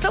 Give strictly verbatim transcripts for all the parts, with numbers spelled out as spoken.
So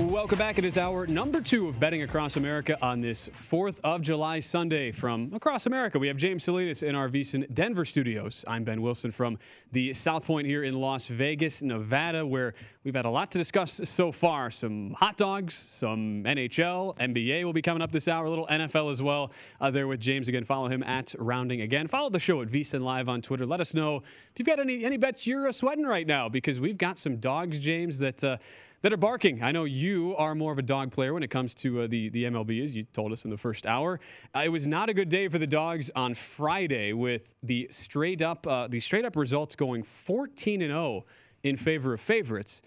Welcome back. It is our number two of Betting Across America on this fourth of July Sunday. From across America, we have James Salinas in our VEASAN Denver studios. I'm Ben Wilson from the South Point here in Las Vegas, Nevada, where we've had a lot to discuss so far. Some hot dogs, some N H L, N B A will be coming up this hour, a little N F L as well. Uh, there with James again. Follow him at Rounding Again. Follow the show at VEASAN Live on Twitter. Let us know if you've got any, any bets you're sweating right now, because we've got some dogs, James, that... Uh, that are barking. I know you are more of a dog player when it comes to uh, the, the M L B, as you told us in the first hour. Uh, it was not a good day for the dogs on Friday, with the straight up uh, the straight up results going fourteen and oh in favor of favorites.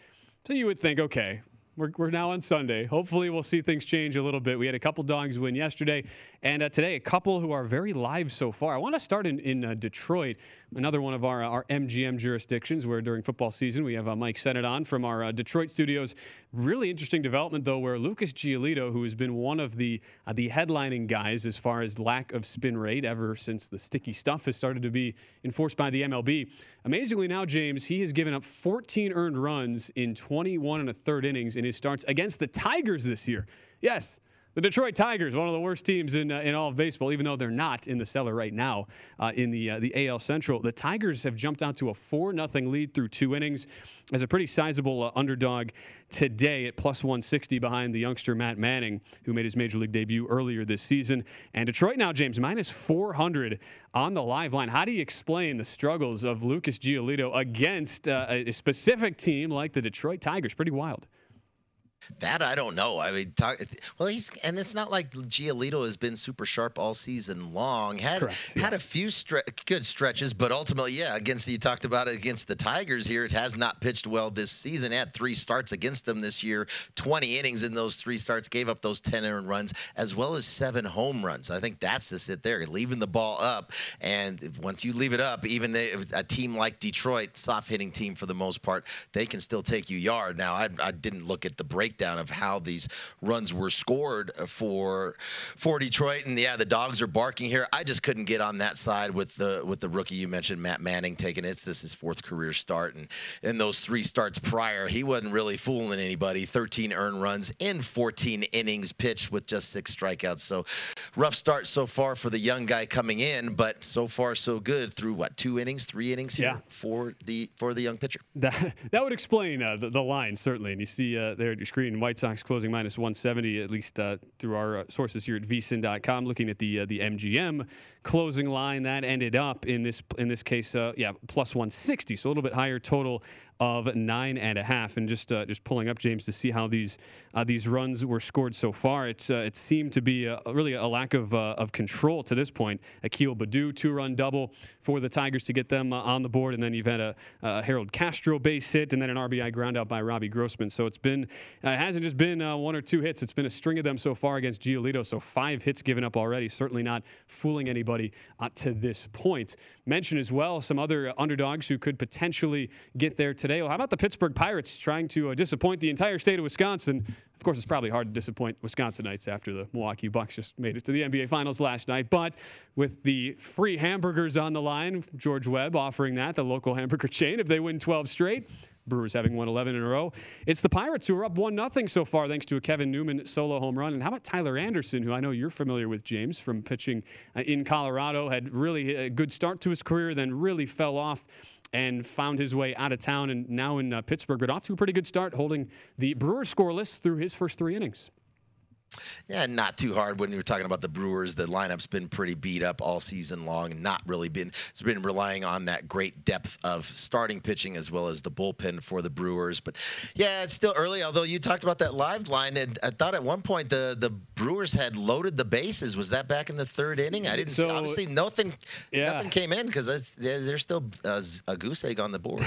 So you would think, okay, we're, we're now on Sunday. Hopefully we'll see things change a little bit. We had a couple dogs win yesterday, and uh, today a couple who are very live so far. I want to start in, in uh, Detroit, another one of our, our M G M jurisdictions, where during football season we have uh, Mike Sennett on from our uh, Detroit studios. Really interesting development, though, where Lucas Giolito, who has been one of the uh, the headlining guys as far as lack of spin rate ever since the sticky stuff has started to be enforced by the M L B. Amazingly now, James, he has given up fourteen earned runs in twenty-one and a third innings in his starts against the Tigers this year. Yes, the Detroit Tigers, one of the worst teams in uh, in all of baseball, even though they're not in the cellar right now uh, in the uh, the A L Central. The Tigers have jumped out to a four nothing lead through two innings as a pretty sizable uh, underdog today at plus one sixty behind the youngster Matt Manning, who made his Major League debut earlier this season. And Detroit now, James, minus four hundred on the live line. How do you explain the struggles of Lucas Giolito against uh, a specific team like the Detroit Tigers? Pretty wild. That I don't know. I mean, talk, well, he's and it's not like Giolito has been super sharp all season long. Had Correct, yeah. had a few stre- good stretches, but ultimately, yeah, against you talked about it against the Tigers here. It has not pitched well this season. Had three starts against them this year, twenty innings in those three starts, gave up those ten earned runs as well as seven home runs. I think that's just it there, leaving the ball up. And once you leave it up, even they, a team like Detroit, soft hitting team for the most part, they can still take you yard. Now, I, I didn't look at the break breakdown of how these runs were scored for for Detroit. And yeah, the dogs are barking here. I just couldn't get on that side with the with the rookie you mentioned, Matt Manning, taking it's this his fourth career start, and in those three starts prior, he wasn't really fooling anybody. thirteen earned runs in fourteen innings pitched with just six strikeouts. So rough start so far for the young guy coming in, but so far so good through what, two innings, three innings here yeah. for the for the young pitcher. That that would explain uh, the, the line certainly. And you see uh, there at your screen, White Sox closing minus one seventy, at least uh, through our uh, sources here at V E A S A N dot com. Looking at the uh, the M G M closing line, that ended up in this in this case, uh, yeah, plus one sixty, so a little bit higher total of nine and a half. And just uh, just pulling up, James, to see how these uh, these runs were scored so far. It's uh, it seemed to be a, really a lack of uh, of control to this point. Akil Baddoo, two run double for the Tigers to get them uh, on the board, and then you've had a, a Harold Castro base hit, and then an R B I ground out by Robbie Grossman. So it's been uh, it hasn't just been uh, one or two hits. It's been a string of them so far against Giolito. So five hits given up already. Certainly not fooling anybody uh, to this point. Mention as well some other underdogs who could potentially get there. To Today. Well, how about the Pittsburgh Pirates trying to uh, disappoint the entire state of Wisconsin? Of course, it's probably hard to disappoint Wisconsinites after the Milwaukee Bucks just made it to the N B A Finals last night. But with the free hamburgers on the line, George Webb offering that, the local hamburger chain, if they win twelve straight. Brewers having won eleven in a row. It's the Pirates who are up one nothing so far thanks to a Kevin Newman solo home run. And how about Tyler Anderson, who I know you're familiar with, James, from pitching uh, in Colorado, had really a good start to his career, then really fell off and found his way out of town, and now in uh, Pittsburgh. But off to a pretty good start, holding the Brewers scoreless through his first three innings. Yeah, not too hard when you're talking about the Brewers. The lineup's been pretty beat up all season long, and not really been. It's been relying on that great depth of starting pitching as well as the bullpen for the Brewers. But yeah, it's still early. Although you talked about that live line, and I thought at one point the the Brewers had loaded the bases. Was that back in the third inning? I didn't. So, see, obviously, nothing. Yeah. Nothing came in because there's still a, a goose egg on the board.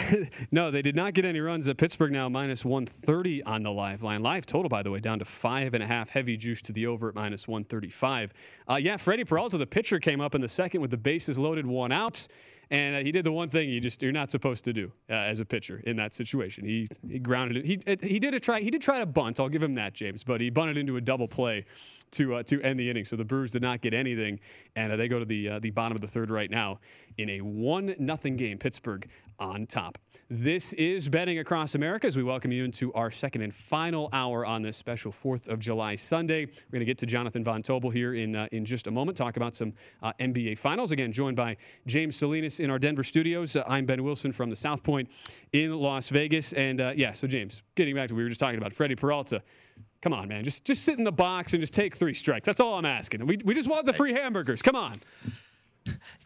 No, they did not get any runs. At Pittsburgh now minus one thirty on the live line. Live total, by the way, down to five and a half. Heavy juice to the over at minus one thirty-five. Uh, yeah, Freddie Peralta, the pitcher, came up in the second with the bases loaded, one out. And uh, he did the one thing you just you're not supposed to do uh, as a pitcher in that situation. He, he grounded it. He it, he did a try. He did try to bunt. I'll give him that, James. But he bunted into a double play to uh, to end the inning. So the Brewers did not get anything, and uh, they go to the uh, the bottom of the third right now in a one nothing game. Pittsburgh on top. This is Betting Across America as we welcome you into our second and final hour on this special fourth of July Sunday. We're going to get to Jonathan Von Tobel here in uh, in just a moment. Talk about some uh, N B A Finals. Again, joined by James Salinas in our Denver studios. Uh, I'm Ben Wilson from the South Point in Las Vegas. And uh, yeah, so James, getting back to what we were just talking about, Freddie Peralta. Come on, man. Just just sit in the box and just take three strikes. That's all I'm asking. We we just want the free hamburgers. Come on.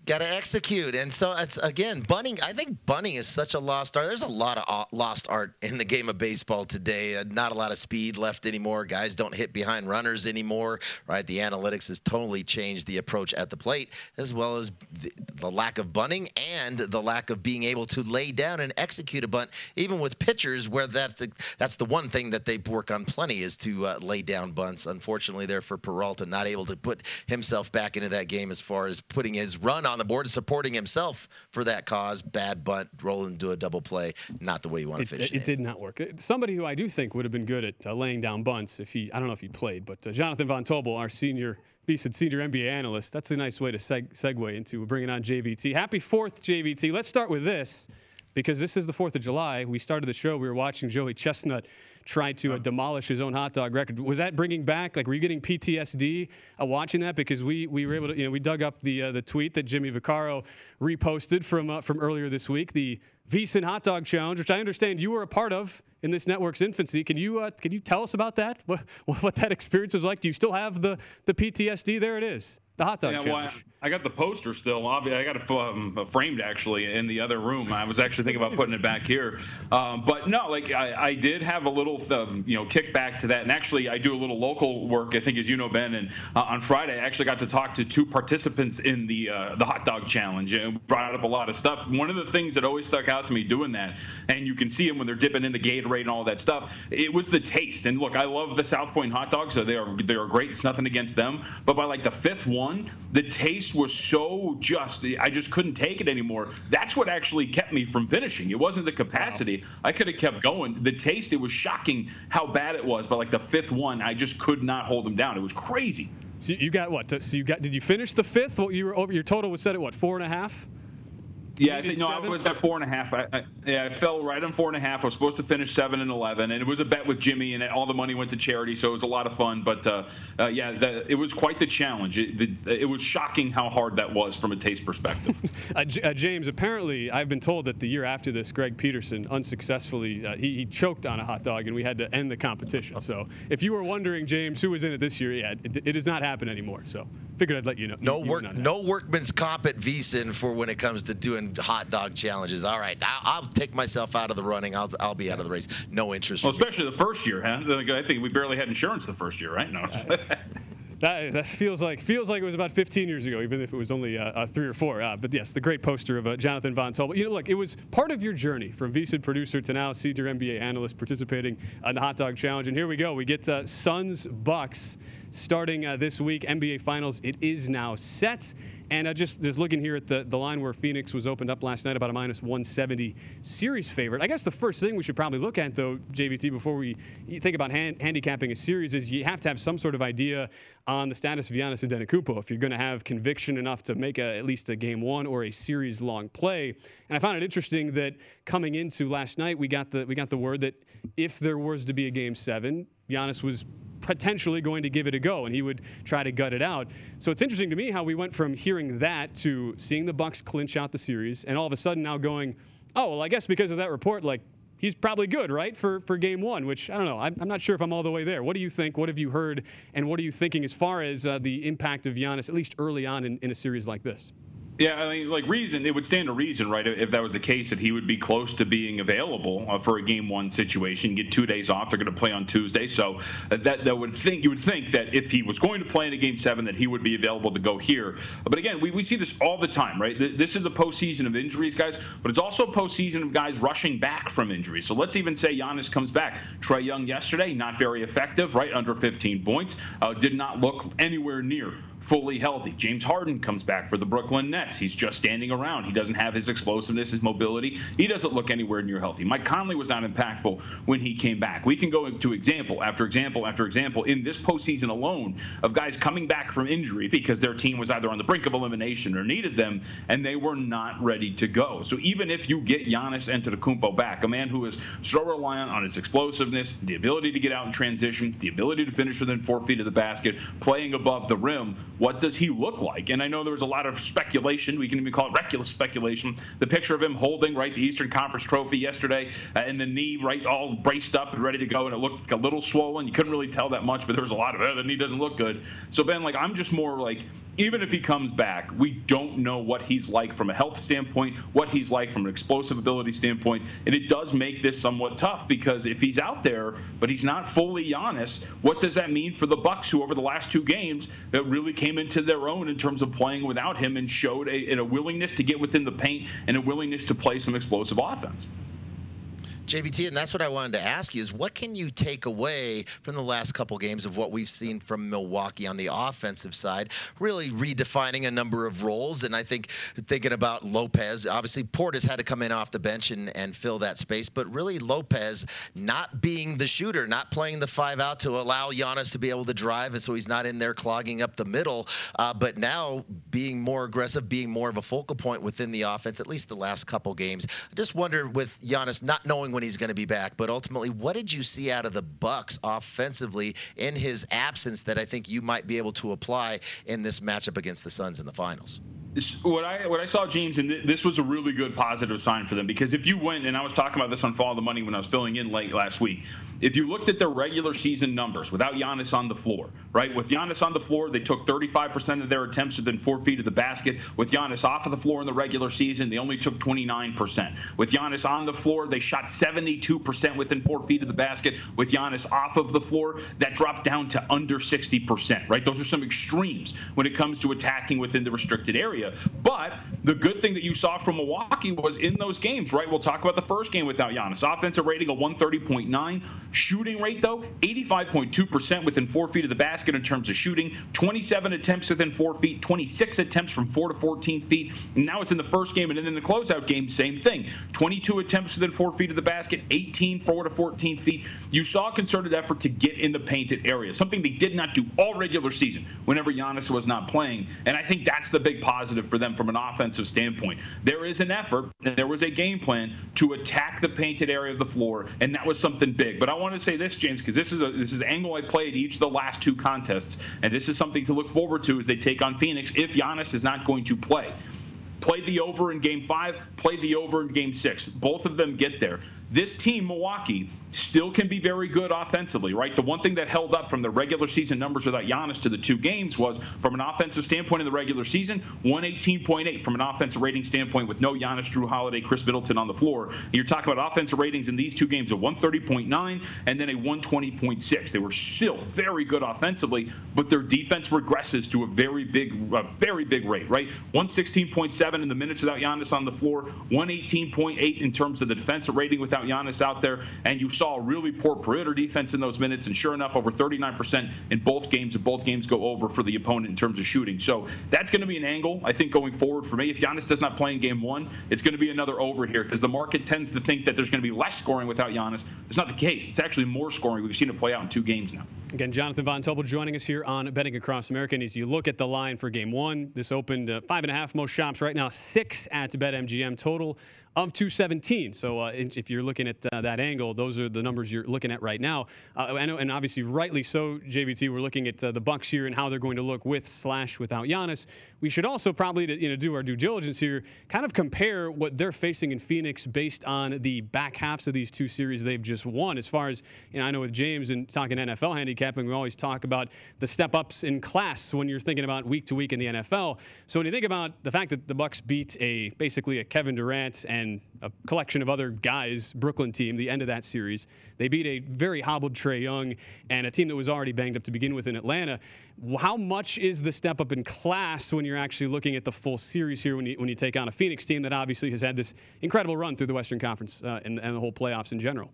Got to execute. And so it's, again, bunting. I think bunting is such a lost art. There's a lot of lost art in the game of baseball today. Uh, not a lot of speed left anymore. Guys don't hit behind runners anymore, right? The analytics has totally changed the approach at the plate, as well as the, the lack of bunting and the lack of being able to lay down and execute a bunt, even with pitchers where that's a, that's the one thing that they work on plenty is to uh, lay down bunts. Unfortunately, there for Peralta, not able to put himself back into that game as far as putting his run on the board and supporting himself for that cause. Bad bunt, rolling into a double play. Not the way you want to fish it. It, it did not work. Somebody who I do think would have been good at uh, laying down bunts, if he, I don't know if he played, but uh, Jonathan Von Tobel, our senior VEASAN senior N B A analyst. That's a nice way to seg- segue into bringing on J V T. Happy fourth, J V T. Let's start with this, because this is the fourth of July. We started the show. We were watching Joey Chestnut try to uh, demolish his own hot dog record. Was that bringing back, like, were you getting P T S D uh, watching that? Because we we were able to, you know, we dug up the uh, the tweet that Jimmy Vaccaro reposted from uh, from earlier this week, the VEASAN Hot Dog Challenge, which I understand you were a part of in this network's infancy. Can you uh, can you tell us about that? What what that experience was like? Do you still have the the P T S D? There it is. The hot dog yeah, challenge. Well, I, I got the poster still. I got it um, framed, actually, in the other room. I was actually thinking about putting it back here. Um, but, no, like, I, I did have a little, um, you know, kickback to that. And, actually, I do a little local work, I think, as you know, Ben. And uh, on Friday, I actually got to talk to two participants in the uh, the hot dog challenge and brought up a lot of stuff. One of the things that always stuck out to me doing that, and you can see them when they're dipping in the Gatorade and all that stuff, it was the taste. And, look, I love the South Point hot dogs. So they are, they are great. It's nothing against them. But by, like, the fifth one, one, the taste was so just, I just couldn't take it anymore. That's what actually kept me from finishing. It wasn't the capacity. Wow. I could have kept going. The taste, it was shocking how bad it was. But like the fifth one, I just could not hold them down. It was crazy. So you got what? So you got? Did you finish the fifth? What you were over? Your total was set at what? Four and a half. Yeah, I think, no, seven? I was at four and a half. I, I, yeah, I fell right on four and a half. I was supposed to finish seven and eleven, and it was a bet with Jimmy, and all the money went to charity, so it was a lot of fun. But uh, uh, yeah, the, it was quite the challenge. It, the, it was shocking how hard that was from a taste perspective. uh, J- uh, James, apparently, I've been told that the year after this, Greg Peterson unsuccessfully uh, he, he choked on a hot dog, and we had to end the competition. So if you were wondering, James, who was in it this year, yeah, it, it does not happen anymore. So figured I'd let you know. No you, work, no workman's comp at VEASAN for when it comes to doing hot dog challenges. All right, I'll, I'll take myself out of the running. I'll I'll be out of the race. No interest. Well, especially the first year, huh? I think we barely had insurance the first year, right? No. That, that feels like feels like it was about fifteen years ago, even if it was only uh, uh, three or four. Uh, but, yes, the great poster of uh, Jonathan Von Tobel. You know, look, it was part of your journey from VEASAN producer to now senior N B A analyst participating on the Hot Dog Challenge. And here we go. We get uh, Suns-Bucks starting uh, this week. N B A Finals, it is now set. And uh, just, just looking here at the, the line where Phoenix was opened up last night, about a minus one seventy series favorite. I guess the first thing we should probably look at, though, J V T, before we think about hand, handicapping a series is you have to have some sort of idea on the status of Giannis Antetokounmpo if you're going to have conviction enough to make a, at least a game one or a series-long play. And I found it interesting that coming into last night, we got the we got the word that if there was to be a game seven, Giannis was potentially going to give it a go, and he would try to gut it out. So it's interesting to me how we went from hearing that to seeing the Bucks clinch out the series, and all of a sudden now going, oh, well, I guess because of that report, like, he's probably good, right, for, for game one, which, I don't know, I'm, I'm not sure if I'm all the way there. What do you think? What have you heard? And what are you thinking as far as uh, the impact of Giannis, at least early on in, in a series like this? Yeah, I mean, like reason, it would stand to reason, right, if that was the case, that he would be close to being available uh, for a game one situation. You get two days off. They're going to play on Tuesday. So uh, that, that would think you would think that if he was going to play in a game seven, that he would be available to go here. But again, we, we see this all the time, right? This is the postseason of injuries, guys, but it's also postseason of guys rushing back from injuries. So let's even say Giannis comes back. Trey Young yesterday, not very effective, right, under fifteen points. Uh, did not look anywhere near fully healthy. James Harden comes back for the Brooklyn Nets. He's just standing around. He doesn't have his explosiveness, his mobility. He doesn't look anywhere near healthy. Mike Conley was not impactful when he came back. We can go into example after example after example in this postseason alone of guys coming back from injury because their team was either on the brink of elimination or needed them, and they were not ready to go. So even if you get Giannis Antetokounmpo back, a man who is so reliant on his explosiveness, the ability to get out in transition, the ability to finish within four feet of the basket, playing above the rim, what does he look like? And I know there was a lot of speculation. We can even call it reckless speculation. The picture of him holding, right, the Eastern Conference trophy yesterday uh, and the knee, right, all braced up and ready to go. And it looked a little swollen. You couldn't really tell that much, but there was a lot of, oh, the knee doesn't look good. So, Ben, like, I'm just more like, even if he comes back, we don't know what he's like from a health standpoint, what he's like from an explosive ability standpoint. And it does make this somewhat tough because if he's out there, but he's not fully Giannis, what does that mean for the Bucks, who over the last two games that really came into their own in terms of playing without him and showed a, a willingness to get within the paint and a willingness to play some explosive offense? J V T, and that's what I wanted to ask you, is what can you take away from the last couple games of what we've seen from Milwaukee on the offensive side, really redefining a number of roles? And I think thinking about Lopez, obviously Portis had to come in off the bench and, and fill that space, but really Lopez not being the shooter, not playing the five out to allow Giannis to be able to drive, and so he's not in there clogging up the middle, uh, but now being more aggressive, being more of a focal point within the offense, at least the last couple games. I just wonder with Giannis not knowing when he's going to be back, but ultimately, what did you see out of the Bucks offensively in his absence that I think you might be able to apply in this matchup against the Suns in the finals? What I what I saw, James, and th- this was a really good positive sign for them, because if you went, and I was talking about this on Follow the Money when I was filling in late last week, if you looked at their regular season numbers without Giannis on the floor, right? With Giannis on the floor, they took thirty-five percent of their attempts within four feet of the basket. With Giannis off of the floor in the regular season, they only took twenty-nine percent. With Giannis on the floor, they shot seventy-two percent within four feet of the basket. With Giannis off of the floor, that dropped down to under sixty percent, right? Those are some extremes when it comes to attacking within the restricted area. But the good thing that you saw from Milwaukee was in those games, right? We'll talk about the first game without Giannis. Offensive rating of one thirty point nine. Shooting rate, though, eighty-five point two percent within four feet of the basket in terms of shooting. twenty-seven attempts within four feet. twenty-six attempts from four to fourteen feet. And now it's in the first game, and then in the closeout game, same thing. twenty-two attempts within four feet of the basket. eighteen, four to fourteen feet. You saw a concerted effort to get in the painted area, something they did not do all regular season whenever Giannis was not playing. And I think that's the big positive for them from an offensive standpoint. There is an effort, and there was a game plan to attack the painted area of the floor, and that was something big. But I want to say this, James, because this is a, this is an angle I played each of the last two contests, and this is something to look forward to as they take on Phoenix if Giannis is not going to play. Played the over in game five, played the over in game six. Both of them get there. This team, Milwaukee, still can be very good offensively, right? The one thing that held up from the regular season numbers without Giannis to the two games was, from an offensive standpoint in the regular season, one eighteen point eight. From an offensive rating standpoint with no Giannis, Jrue Holiday, Chris Middleton on the floor, you're talking about offensive ratings in these two games of one thirty point nine and then a one twenty point six. They were still very good offensively, but their defense regresses to a very big, a very big rate, right? one sixteen point seven in the minutes without Giannis on the floor, one eighteen point eight in terms of the defensive rating without Giannis out there, and you saw really poor perimeter defense in those minutes, and sure enough, over thirty-nine percent in both games, and both games go over for the opponent in terms of shooting. So that's going to be an angle, I think, going forward for me. If Giannis does not play in game one, it's going to be another over here, because the market tends to think that there's going to be less scoring without Giannis. It's not the case. It's actually more scoring. We've seen it play out in two games now. Again, Jonathan Von Tobel joining us here on Betting Across America. And as you look at the line for game one, this opened uh, five and a half, most shops right now, six at BetMGM, total of two seventeen. So uh, if you're looking at uh, that angle, those are the numbers you're looking at right now. Uh, I know, and obviously rightly so, J B T, we're looking at uh, the Bucks here and how they're going to look with slash without Giannis. We should also probably, you know, do our due diligence here, kind of compare what they're facing in Phoenix based on the back halves of these two series they've just won. As far as, you know, I know with James and talking N F L handicapping, we always talk about the step-ups in class when you're thinking about week-to-week in the N F L. So when you think about the fact that the Bucks beat a basically a Kevin Durant and and a collection of other guys, Brooklyn team, the end of that series. They beat a very hobbled Trey Young and a team that was already banged up to begin with in Atlanta. How much is the step up in class when you're actually looking at the full series here when you, when you take on a Phoenix team that obviously has had this incredible run through the Western Conference uh, and, and the whole playoffs in general?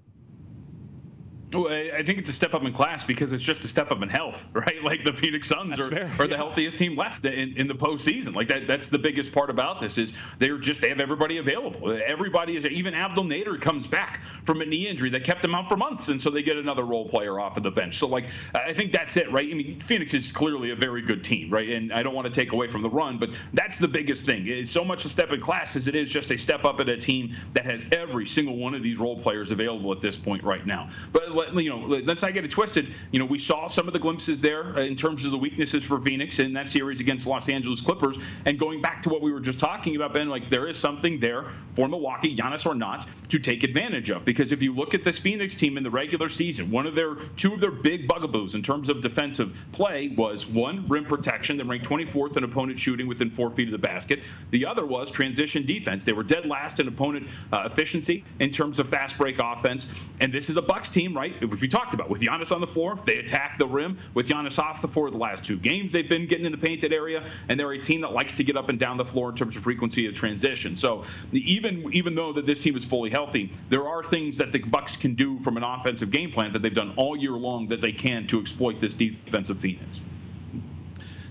Well, I think it's a step up in class because it's just a step up in health, right? Like the Phoenix Suns are, are the yeah. healthiest team left in, in the postseason. Like that, that's the biggest part about this is they're just, they have everybody available. Everybody is, even Abdel Nader comes back from a knee injury that kept him out for months. And so they get another role player off of the bench. So like, I think that's it, right? I mean, Phoenix is clearly a very good team, right? And I don't want to take away from the run, but that's the biggest thing. It's so much a step in class as it is just a step up at a team that has every single one of these role players available at this point right now. But You know, let's not get it twisted. You know, we saw some of the glimpses there in terms of the weaknesses for Phoenix in that series against Los Angeles Clippers. And going back to what we were just talking about, Ben, like there is something there for Milwaukee, Giannis or not, to take advantage of. Because if you look at this Phoenix team in the regular season, one of their two of their big bugaboos in terms of defensive play was one, rim protection. They ranked twenty-fourth in opponent shooting within four feet of the basket. The other was transition defense. They were dead last in opponent uh, efficiency in terms of fast break offense. And this is a Bucks team, right? If we talked about with Giannis on the floor, they attack the rim. With Giannis off the floor, the last two games they've been getting in the painted area, and they're a team that likes to get up and down the floor in terms of frequency of transition. So even even though that this team is fully healthy, there are things that the Bucks can do from an offensive game plan that they've done all year long that they can to exploit this defensive Phoenix.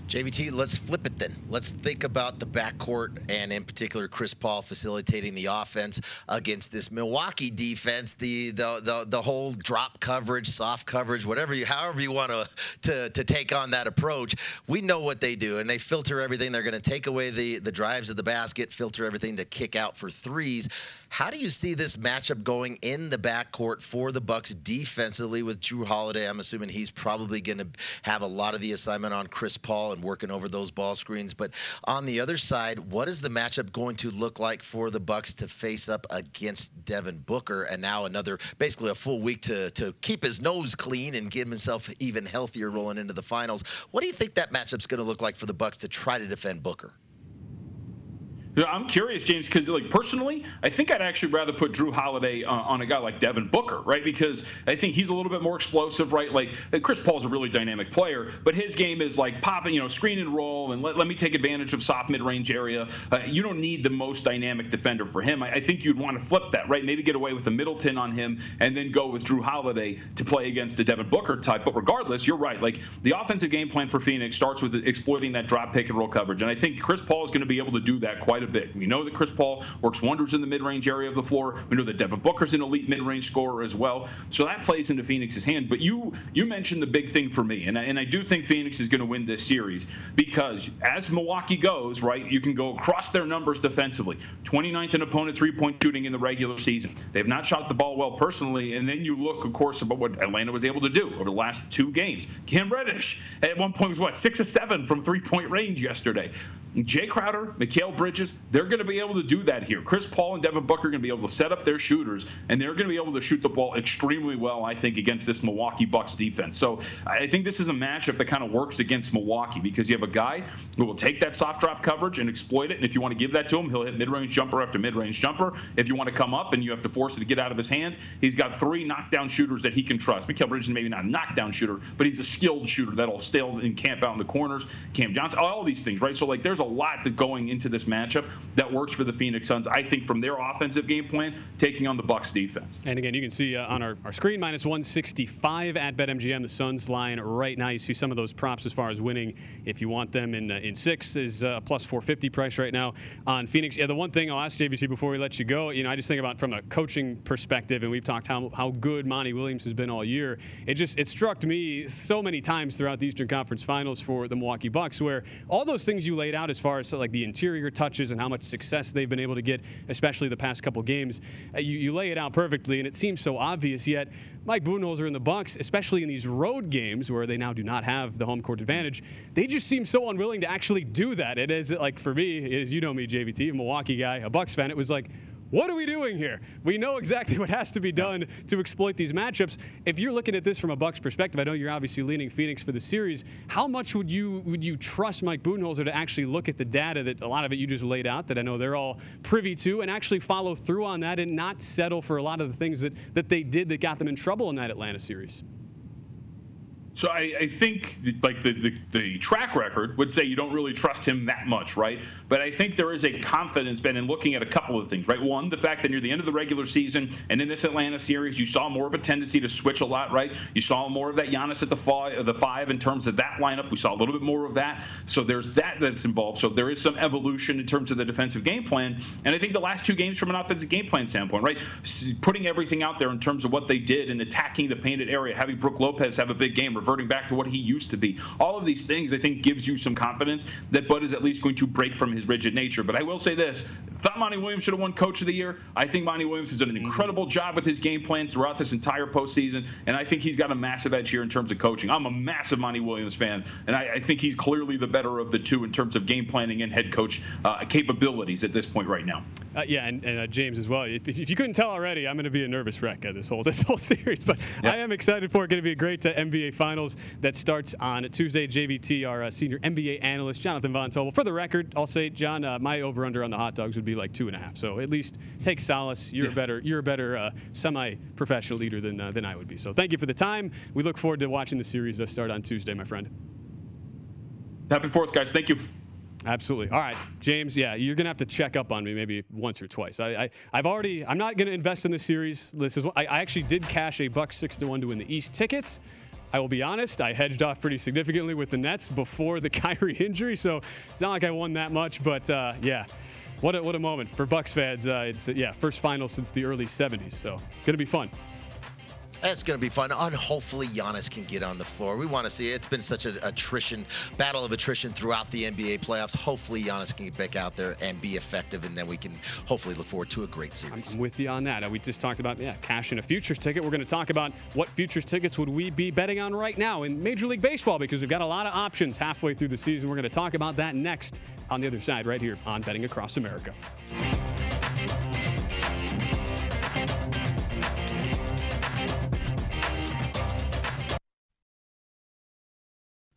J V T, let's flip it then. Let's think about the backcourt and in particular Chris Paul facilitating the offense against this Milwaukee defense. The the the, the whole drop coverage, soft coverage, whatever you, however you want to, to to take on that approach. We know what they do, and they filter everything. They're going to take away the the drives of the basket, filter everything to kick out for threes. How do you see this matchup going in the backcourt for the Bucks defensively with Jrue Holiday? I'm assuming he's probably going to have a lot of the assignment on Chris Paul and working over those ball screens. But on the other side, what is the matchup going to look like for the Bucks to face up against Devin Booker? And now another, basically a full week to, to keep his nose clean and get himself even healthier rolling into the finals. What do you think that matchup's going to look like for the Bucks to try to defend Booker? I'm curious, James, because like personally, I think I'd actually rather put Jrue Holiday uh, on a guy like Devin Booker, right? Because I think he's a little bit more explosive, right? Like Chris Paul's a really dynamic player, but his game is like popping, you know, screen and roll, and let, let me take advantage of soft mid-range area. Uh, you don't need the most dynamic defender for him. I, I think you'd want to flip that, right? Maybe get away with a Middleton on him, and then go with Jrue Holiday to play against a Devin Booker type. But regardless, you're right. Like the offensive game plan for Phoenix starts with exploiting that drop pick and roll coverage, and I think Chris Paul is going to be able to do that quite a bit. We know that Chris Paul works wonders in the mid-range area of the floor. We know that Devin Booker's an elite mid-range scorer as well. So that plays into Phoenix's hand. But you you mentioned the big thing for me, and I, and I do think Phoenix is going to win this series because as Milwaukee goes, right, you can go across their numbers defensively. twenty-ninth in opponent three-point shooting in the regular season. They've not shot the ball well personally, and then you look, of course, about what Atlanta was able to do over the last two games. Cam Reddish at one point was, what, six of seven from three-point range yesterday. Jay Crowder, Mikhail Bridges, they're going to be able to do that here. Chris Paul and Devin Booker are going to be able to set up their shooters, and they're going to be able to shoot the ball extremely well, I think, against this Milwaukee Bucks defense. So I think this is a matchup that kind of works against Milwaukee because you have a guy who will take that soft drop coverage and exploit it, and if you want to give that to him, he'll hit mid-range jumper after mid-range jumper. If you want to come up and you have to force it to get out of his hands, he's got three knockdown shooters that he can trust. Mikal Bridges maybe not a knockdown shooter, but he's a skilled shooter that'll stay and camp out in the corners. Cam Johnson, all these things, right? So, like, there's a lot that going into this matchup that works for the Phoenix Suns, I think, from their offensive game plan, taking on the Bucks defense. And again, you can see uh, on our, our screen, minus one sixty-five at BetMGM, the Suns line right now. You see some of those props as far as winning. If you want them in uh, in six, is uh, plus four fifty price right now on Phoenix. Yeah, the one thing I'll ask J V C before we let you go, you know, I just think about from a coaching perspective, and we've talked how how good Monty Williams has been all year. It just it struck me so many times throughout the Eastern Conference Finals for the Milwaukee Bucks, where all those things you laid out as far as like the interior touches and how much success they've been able to get, especially the past couple games, uh, you, you lay it out perfectly, and it seems so obvious, yet Mike Budenholzer and the Bucks, especially in these road games where they now do not have the home court advantage, they just seem so unwilling to actually do that. It is, like, for me, as you know me, J V T, a Milwaukee guy, a Bucks fan, it was like, what are we doing here? We know exactly what has to be done to exploit these matchups. If you're looking at this from a Bucks perspective, I know you're obviously leaning Phoenix for the series. How much would you would you trust Mike Budenholzer to actually look at the data that a lot of it you just laid out that I know they're all privy to and actually follow through on that and not settle for a lot of the things that, that they did that got them in trouble in that Atlanta series? So I, I think like the, the, the track record would say you don't really trust him that much, right? But I think there is a confidence, Ben, in looking at a couple of things, right? One, the fact that near the end of the regular season and in this Atlanta series, you saw more of a tendency to switch a lot, right? You saw more of that Giannis at the five, the five in terms of that lineup. We saw a little bit more of that. So there's that that's involved. So there is some evolution in terms of the defensive game plan. And I think the last two games from an offensive game plan standpoint, right? Putting everything out there in terms of what they did and attacking the painted area, having Brook Lopez have a big game, reverting back to what he used to be. All of these things, I think, gives you some confidence that Bud is at least going to break from his rigid nature. But I will say this. I thought Monty Williams should have won Coach of the Year. I think Monty Williams has done an incredible job with his game plan throughout this entire postseason, and I think he's got a massive edge here in terms of coaching. I'm a massive Monty Williams fan, and I, I think he's clearly the better of the two in terms of game planning and head coach uh, capabilities at this point right now. Uh, yeah, and, and uh, James as well. If, if you couldn't tell already, I'm going to be a nervous wreck at this whole, this whole series, but yeah. I am excited for it. Going to be a great uh, N B A final. That starts on Tuesday. J V T, our uh, senior N B A analyst, Jonathan Von Tobel. For the record, I'll say, John, uh, my over/under on the hot dogs would be like two and a half. So at least take solace. You're yeah. a better, you're a better uh, semi-professional leader than uh, than I would be. So thank you for the time. We look forward to watching the series uh, start on Tuesday, my friend. Happy Fourth, guys. Thank you. Absolutely. All right, James, yeah, you're going to have to check up on me maybe once or twice. I, I, I've already – I'm not going to invest in this series. This is I, I actually did cash a buck six to one to win the East tickets. I will be honest, I hedged off pretty significantly with the Nets before the Kyrie injury, so it's not like I won that much, but uh, yeah. What a, what a moment for Bucks fans. Uh, it's, yeah, first final since the early seventies, so going to be fun. It's going to be fun. And hopefully Giannis can get on the floor. We want to see it. It's been such an attrition, battle of attrition throughout the N B A playoffs. Hopefully Giannis can get back out there and be effective, and then we can hopefully look forward to a great series. I'm with you on that. We just talked about, yeah, cash in a futures ticket. We're going to talk about what futures tickets would we be betting on right now in Major League Baseball because we've got a lot of options halfway through the season. We're going to talk about that next on the other side right here on Betting Across America.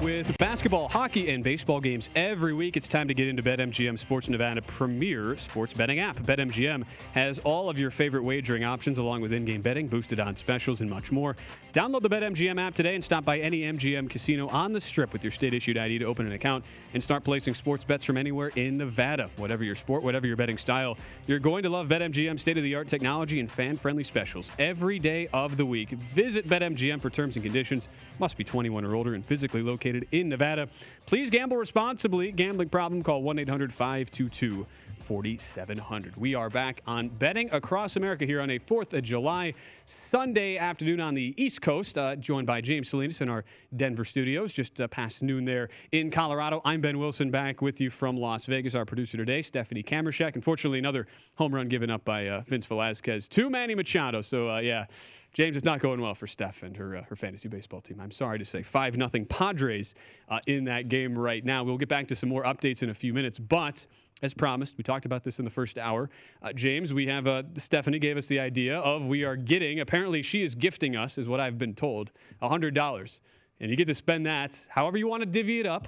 With basketball, hockey, and baseball games every week, it's time to get into BetMGM Sports Nevada premier sports betting app. BetMGM has all of your favorite wagering options along with in-game betting, boosted odds specials, and much more. Download the BetMGM app today and stop by any M G M casino on the Strip with your state-issued I D to open an account and start placing sports bets from anywhere in Nevada. Whatever your sport, whatever your betting style, you're going to love BetMGM's state-of-the-art technology and fan-friendly specials every day of the week. Visit BetMGM for terms and conditions. Must be twenty-one or older and physically located in Nevada. Please gamble responsibly. Gambling problem, call one eight hundred five two two four seven zero zero. We are back on Betting Across America here on a fourth of July Sunday afternoon on the East Coast, uh, joined by James Salinas in our Denver studios, just uh, past noon there in Colorado. I'm Ben Wilson, back with you from Las Vegas. Our producer today, Stephanie Kamershek. Unfortunately, another home run given up by uh, Vince Velasquez to Manny Machado. So, uh, yeah, James, it's not going well for Steph and her uh, her fantasy baseball team. I'm sorry to say. five nothing Padres uh, in that game right now. We'll get back to some more updates in a few minutes, but as promised, we talked about this in the first hour. Uh, James, we have uh, Stephanie gave us the idea of we are getting, apparently she is gifting us, is what I've been told, one hundred dollars. And you get to spend that however you want to divvy it up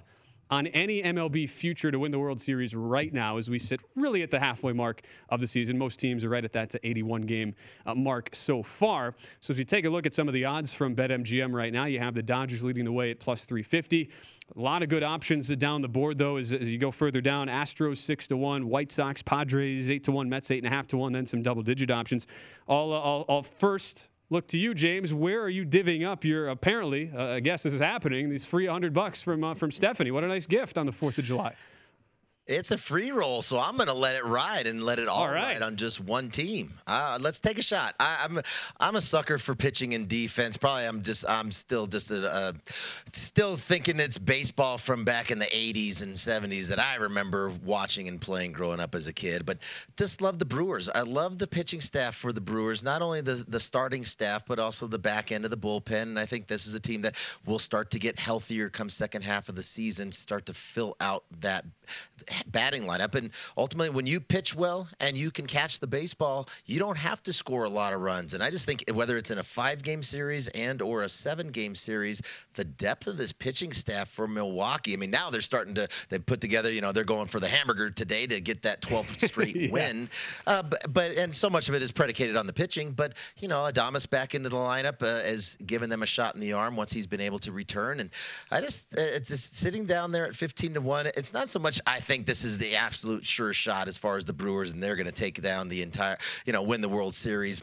on any M L B future to win the World Series right now as we sit really at the halfway mark of the season. Most teams are right at that to eighty-one game uh, mark so far. So if you take a look at some of the odds from BetMGM right now, you have the Dodgers leading the way at plus three fifty. A lot of good options down the board, though, as, as you go further down. Astros six to one, White Sox, Padres eight to one, Mets eight point five to one, then some double-digit options. All, all, all first look to you, James. Where are you divvying up your, apparently, uh, I guess this is happening, these free one hundred bucks from uh, from Stephanie? What a nice gift on the fourth of July. It's a free roll, so I'm going to let it ride and let it all, all right. ride on just one team. Uh, let's take a shot. I, I'm I'm a sucker for pitching and defense. Probably I'm just I'm still just a, uh, still thinking it's baseball from back in the eighties and seventies that I remember watching and playing growing up as a kid. But just love the Brewers. I love the pitching staff for the Brewers. Not only the the starting staff, but also the back end of the bullpen. And I think this is a team that will start to get healthier come second half of the season. Start to fill out that batting lineup, and ultimately when you pitch well and you can catch the baseball, you don't have to score a lot of runs. And I just think whether it's in a five game series and or a seven game series, the depth of this pitching staff for Milwaukee, I mean, now they're starting to they put together, you know, they're going for the hamburger today to get that twelfth straight yeah. win, uh, but, but and so much of it is predicated on the pitching, but you know, Adames back into the lineup uh, has given them a shot in the arm once he's been able to return. And I just it's just sitting down there at fifteen to one, it's not so much I think this is the absolute sure shot as far as the Brewers, and they're going to take down the entire, you know, win the World Series.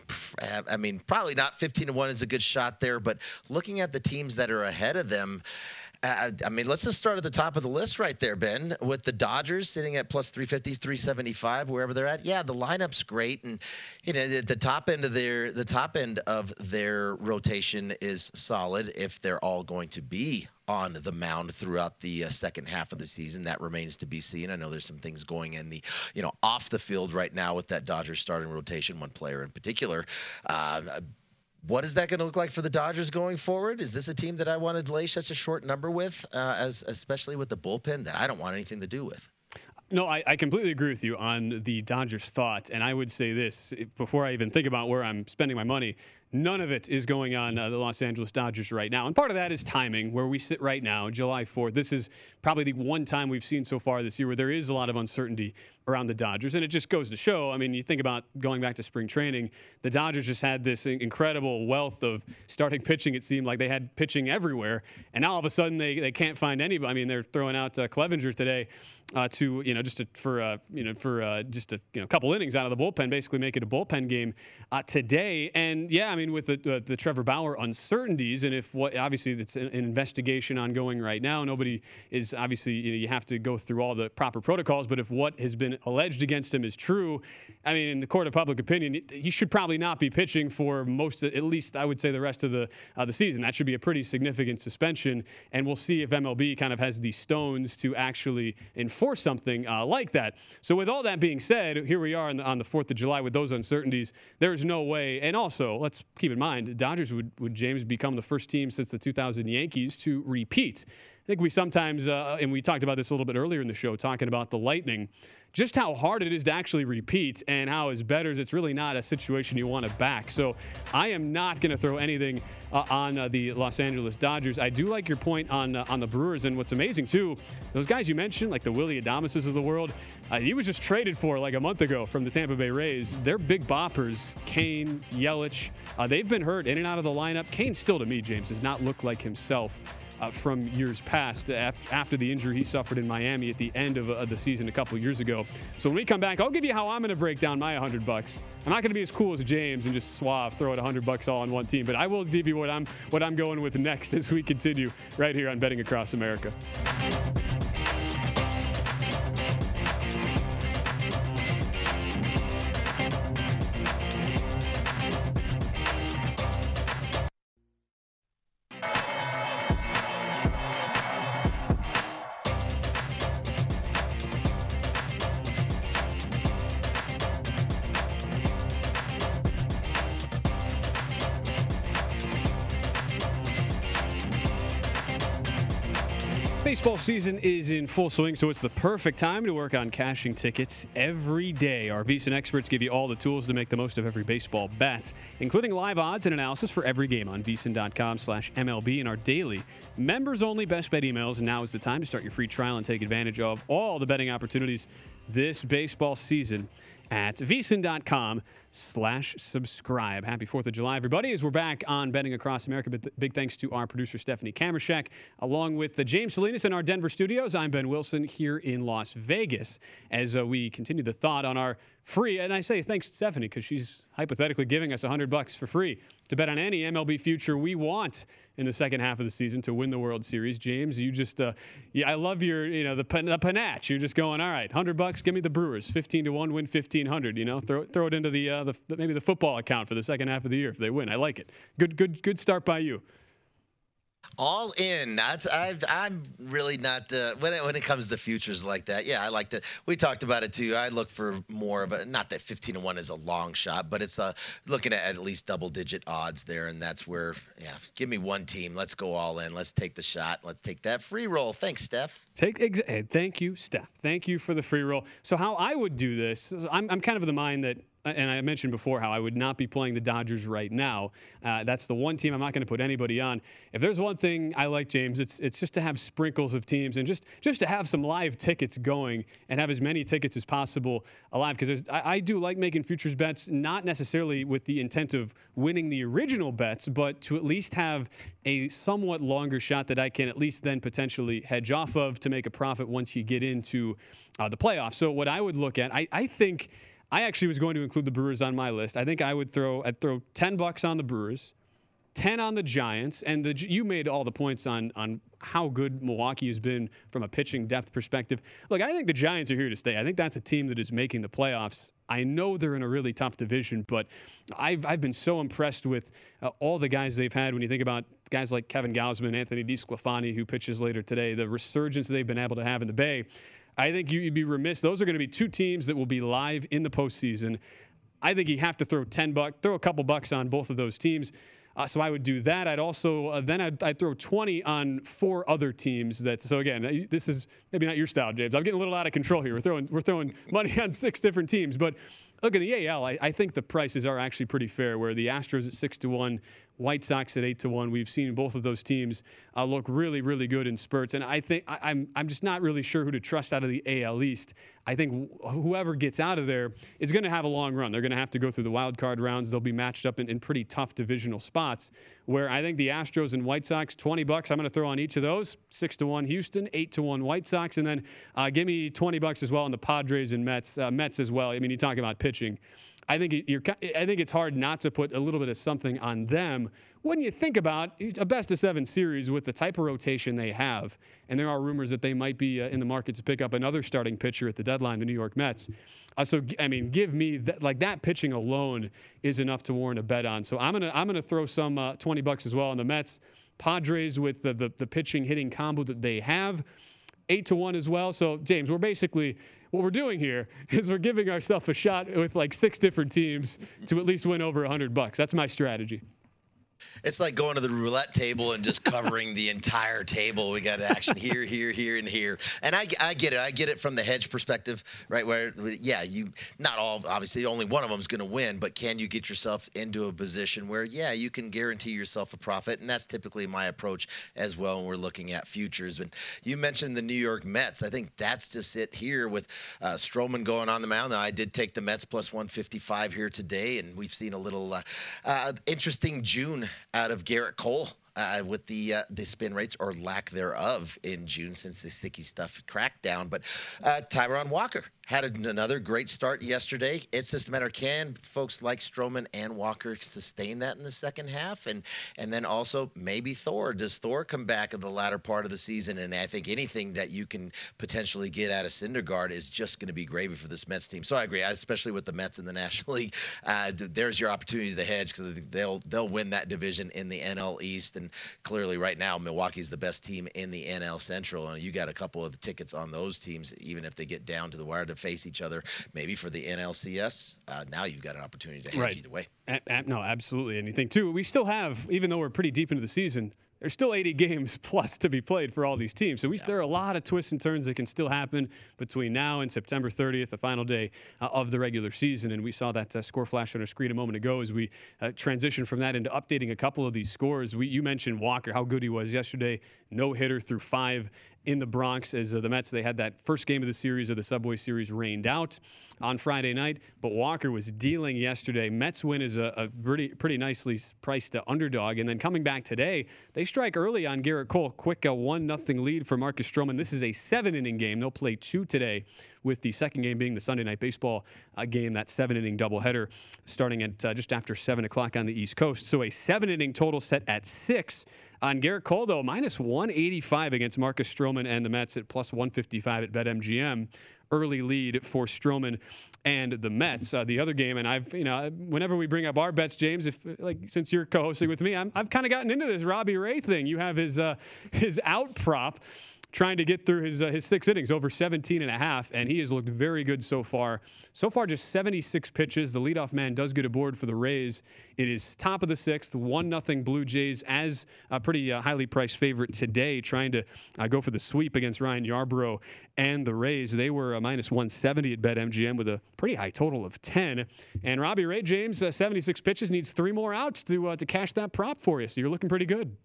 I mean, probably not fifteen to one is a good shot there, but looking at the teams that are ahead of them, Uh, I mean, let's just start at the top of the list right there, Ben, with the Dodgers sitting at plus three fifty, three seventy-five, wherever they're at. Yeah, the lineup's great, and you know, the, the top end of their the top end of their rotation is solid if they're all going to be on the mound throughout the uh, second half of the season. That remains to be seen. I know there's some things going in the, you know, off the field right now with that Dodgers starting rotation, one player in particular. Uh, What is that going to look like for the Dodgers going forward? Is this a team that I want to lay such a short number with, uh, as especially with the bullpen that I don't want anything to do with? No, I, I completely agree with you on the Dodgers' thoughts. And I would say this, before I even think about where I'm spending my money, none of it is going on uh, the Los Angeles Dodgers right now. And part of that is timing, where we sit right now, July fourth. This is probably the one time we've seen so far this year where there is a lot of uncertainty around the Dodgers. And it just goes to show, I mean, you think about going back to spring training, the Dodgers just had this incredible wealth of starting pitching. It seemed like they had pitching everywhere. And now all of a sudden they, they can't find anybody. I mean, they're throwing out uh, Clevinger today uh, to, you know, just to, for, uh, you know, for uh, just a you know, couple innings out of the bullpen, basically make it a bullpen game uh, today. And yeah, I I mean, with the, uh, the Trevor Bauer uncertainties, and if what obviously it's an investigation ongoing right now, nobody is obviously, you know, you have to go through all the proper protocols. But if what has been alleged against him is true, I mean, in the court of public opinion, he should probably not be pitching for most, at least I would say, the rest of the uh, the season. That should be a pretty significant suspension, and we'll see if M L B kind of has the stones to actually enforce something uh, like that. So with all that being said, here we are on the, on the fourth of July with those uncertainties. There is no way, and also let's keep in mind, the Dodgers would, would James become the first team since the two thousand Yankees to repeat. I think we sometimes, uh, and we talked about this a little bit earlier in the show, talking about the Lightning, just how hard it is to actually repeat, and how as bettors, it's really not a situation you want to back. So I am not going to throw anything uh, on uh, the Los Angeles Dodgers. I do like your point on uh, on the Brewers, and what's amazing too, those guys you mentioned, like the Willie Adameses of the world, uh, he was just traded for like a month ago from the Tampa Bay Rays. They're big boppers, Kane, Yelich. Uh, they've been hurt in and out of the lineup. Kane still, to me, James, does not look like himself. Uh, from years past, after, after the injury he suffered in Miami at the end of, uh, of the season a couple years ago. So when we come back, I'll give you how I'm going to break down my one hundred bucks. I'm not going to be as cool as James and just suave throw it one hundred bucks all on one team, but I will give you what I'm what I'm going with next as we continue right here on Betting Across America. Baseball season is in full swing, so it's the perfect time to work on cashing tickets every day. Our VEASAN experts give you all the tools to make the most of every baseball bet, including live odds and analysis for every game on V E A S A N dot com slash M L B and our daily members-only best bet emails. And now is the time to start your free trial and take advantage of all the betting opportunities this baseball season at V E A S A N dot com slash subscribe. Happy fourth of July, everybody, as we're back on Betting Across America. But big thanks to our producer, Stephanie Kamershek, along with uh, James Salinas in our Denver studios. I'm Ben Wilson here in Las Vegas as uh, we continue the thought on our free, and I say thanks to Stephanie because she's hypothetically giving us one hundred bucks for free to bet on any M L B future we want in the second half of the season to win the World Series. James, you just, uh, yeah, I love your, you know, the, pan- the panache. You're just going, all right, one hundred bucks, give me the Brewers, fifteen to one, win fifteen hundred. You know, throw throw it into the, uh, the, the maybe the football account for the second half of the year if they win. I like it. Good, good, good start by you. All in. That's, I've, I'm really not uh, when it when it comes to futures like that. Yeah, I like to. We talked about it too. I look for more of a, not that fifteen to one is a long shot, but it's uh, looking at at least double digit odds there, and that's where. Yeah, give me one team. Let's go all in. Let's take the shot. Let's take that free roll. Thanks, Steph. Take exa- Thank you, Steph. Thank you for the free roll. So how I would do this? I'm I'm kind of of the mind that. And I mentioned before how I would not be playing the Dodgers right now. Uh, that's the one team I'm not going to put anybody on. If there's one thing I like, James, it's it's just to have sprinkles of teams and just just to have some live tickets going and have as many tickets as possible alive. Because I, I do like making futures bets, not necessarily with the intent of winning the original bets, but to at least have a somewhat longer shot that I can at least then potentially hedge off of to make a profit once you get into uh, the playoffs. So what I would look at, I, I think... I actually was going to include the Brewers on my list. I think I would throw I'd throw ten bucks on the Brewers, ten on the Giants, and the, you made all the points on on how good Milwaukee has been from a pitching depth perspective. Look, I think the Giants are here to stay. I think that's a team that is making the playoffs. I know they're in a really tough division, but I've I've been so impressed with uh, all the guys they've had. When you think about guys like Kevin Gausman, Anthony DeSclafani, who pitches later today, the resurgence they've been able to have in the Bay, I think you'd be remiss. Those are going to be two teams that will be live in the postseason. I think you have to throw ten bucks, throw a couple bucks on both of those teams. Uh, so I would do that. I'd also uh, then I'd, I'd throw twenty on four other teams. That so again, this is maybe not your style, James. I'm getting a little out of control here. We're throwing we're throwing money on six different teams, but. Look, at the A L, I, I think the prices are actually pretty fair, where the Astros at six to one, White Sox at eight to one. We've seen both of those teams uh, look really, really good in spurts. And I think I, I'm I'm just not really sure who to trust out of the A L East. I think wh- whoever gets out of there is going to have a long run. They're going to have to go through the wild card rounds. They'll be matched up in, in pretty tough divisional spots, where I think the Astros and White Sox, twenty bucks. I'm going to throw on each of those. six to one Houston, eight to one White Sox. And then uh, give me twenty bucks as well on the Padres and Mets, uh, Mets as well. I mean, you talk about pitching. I think you're, I think it's hard not to put a little bit of something on them when you think about a best of seven series with the type of rotation they have. And there are rumors that they might be uh, in the market to pick up another starting pitcher at the deadline, the New York Mets. Uh, so I mean, give me th- like that pitching alone is enough to warrant a bet on. So I'm gonna I'm gonna throw some uh, twenty bucks as well on the Mets, Padres with the the, the pitching hitting combo that they have, eight to one as well. So James, we're basically. What we're doing here is we're giving ourselves a shot with like six different teams to at least win over one hundred bucks. That's my strategy. It's like going to the roulette table and just covering the entire table. We got action here, here, here, and here. And I, I get it. I get it from the hedge perspective, right? Where, yeah, you not all, obviously, only one of them is going to win, but can you get yourself into a position where, yeah, you can guarantee yourself a profit? And that's typically my approach as well when we're looking at futures. And you mentioned the New York Mets. I think that's just it here with uh, Stroman going on the mound. Now, I did take the Mets plus one fifty-five here today, and we've seen a little uh, uh, interesting June out of Gerrit Cole uh, with the uh, the spin rates or lack thereof in June since the sticky stuff cracked down. But uh, Taijuan Walker had another great start yesterday. It's just a matter of can folks like Stroman and Walker sustain that in the second half? And and then also maybe Thor. Does Thor come back in the latter part of the season? And I think anything that you can potentially get out of Syndergaard is just going to be gravy for this Mets team. So I agree, especially with the Mets in the National League. Uh, there's your opportunities to hedge because they'll, they'll win that division in the N L East. And clearly right now Milwaukee's the best team in the N L Central. And you got a couple of the tickets on those teams, even if they get down to the wire to face each other, maybe for the N L C S. Uh, now you've got an opportunity to hedge right. Either way. A- a- no, absolutely. And you think, too, we still have, even though we're pretty deep into the season, there's still eighty games plus to be played for all these teams. So we, yeah. There are a lot of twists and turns that can still happen between now and September thirtieth, the final day uh, of the regular season. And we saw that uh, score flash on our screen a moment ago as we uh, transitioned from that into updating a couple of these scores. We, you mentioned Walker, how good he was yesterday. No hitter through five. in the Bronx as uh, the Mets. They had that first game of the series, of the Subway Series, rained out on Friday night. But Walker was dealing yesterday. Mets win is a, a pretty, pretty nicely priced uh, underdog. And then coming back today, they strike early on Gerrit Cole. Quick a one nothing lead for Marcus Stroman. This is a seven-inning game. They'll play two today, with the second game being the Sunday Night Baseball uh, game, that seven-inning doubleheader starting at uh, just after seven o'clock on the East Coast. So a seven-inning total set at six. On Gerrit Cole, though, minus one eighty-five against Marcus Stroman and the Mets at plus one fifty-five at BetMGM. Early lead for Stroman and the Mets. Uh, the other game, and I've, you know, whenever we bring up our bets, James, if like since you're co-hosting with me, I'm, I've kind of gotten into this Robbie Ray thing. You have his uh, his out prop, trying to get through his uh, his six innings, over seventeen and a half, and he has looked very good so far. So far, just seventy-six pitches. The leadoff man does get aboard for the Rays. It is top of the sixth, one nothing Blue Jays, as a pretty uh, highly priced favorite today, trying to uh, go for the sweep against Ryan Yarbrough and the Rays. They were a minus one seventy at BetMGM with a pretty high total of ten. And Robbie Ray, James, uh, seventy-six pitches, needs three more outs to uh, to cash that prop for you, so you're looking pretty good.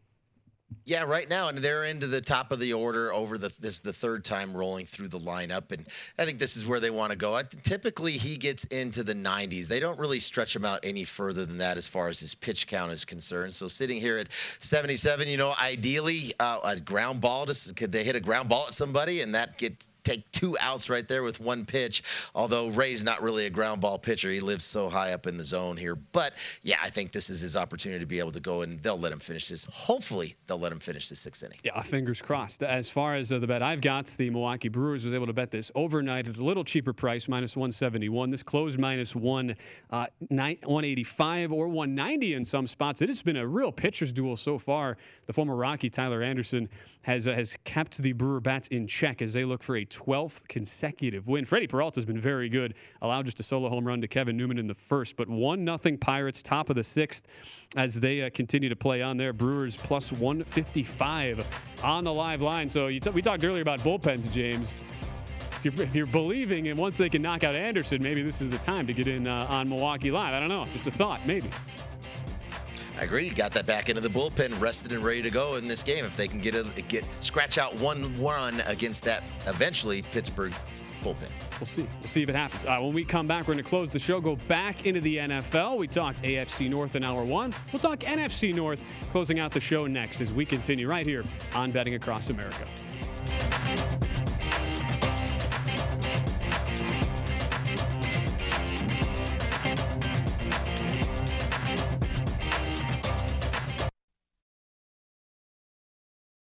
Yeah, right now, and they're into the top of the order over the this the third time rolling through the lineup, and I think this is where they want to go. I, typically, he gets into the nineties. They don't really stretch him out any further than that as far as his pitch count is concerned. So sitting here at seventy-seven, you know, ideally uh, a ground ball. Just, could they hit a ground ball at somebody, and that gets. Take two outs right there with one pitch, although Ray's not really a ground ball pitcher. He lives so high up in the zone here. But, yeah, I think this is his opportunity to be able to go, and they'll let him finish this. Hopefully they'll let him finish this sixth inning. Yeah, fingers crossed. As far as uh, the bet I've got, the Milwaukee Brewers was able to bet this overnight at a little cheaper price, minus one seventy-one. This closed minus one, uh, nine, one eighty-five or one ninety in some spots. It has been a real pitcher's duel so far. The former Rocky, Tyler Anderson, has, uh, has kept the Brewer bats in check as they look for a twelfth consecutive win. Freddie Peralta has been very good. Allowed just a solo home run to Kevin Newman in the first, but one nothing Pirates, top of the sixth, as they uh, continue to play on there. Brewers plus one fifty-five on the live line. So you t- we talked earlier about bullpens, James. If you're, if you're believing, and once they can knock out Anderson, maybe this is the time to get in uh, on Milwaukee Live. I don't know. Just a thought, maybe. I agree. Got that back into the bullpen, rested and ready to go in this game if they can get a, get scratch out one run against that eventually Pittsburgh bullpen. We'll see. We'll see if it happens. All right, when we come back, we're going to close the show, go back into the N F L. We talked A F C North in hour one. We'll talk N F C North closing out the show next as we continue right here on Betting Across America.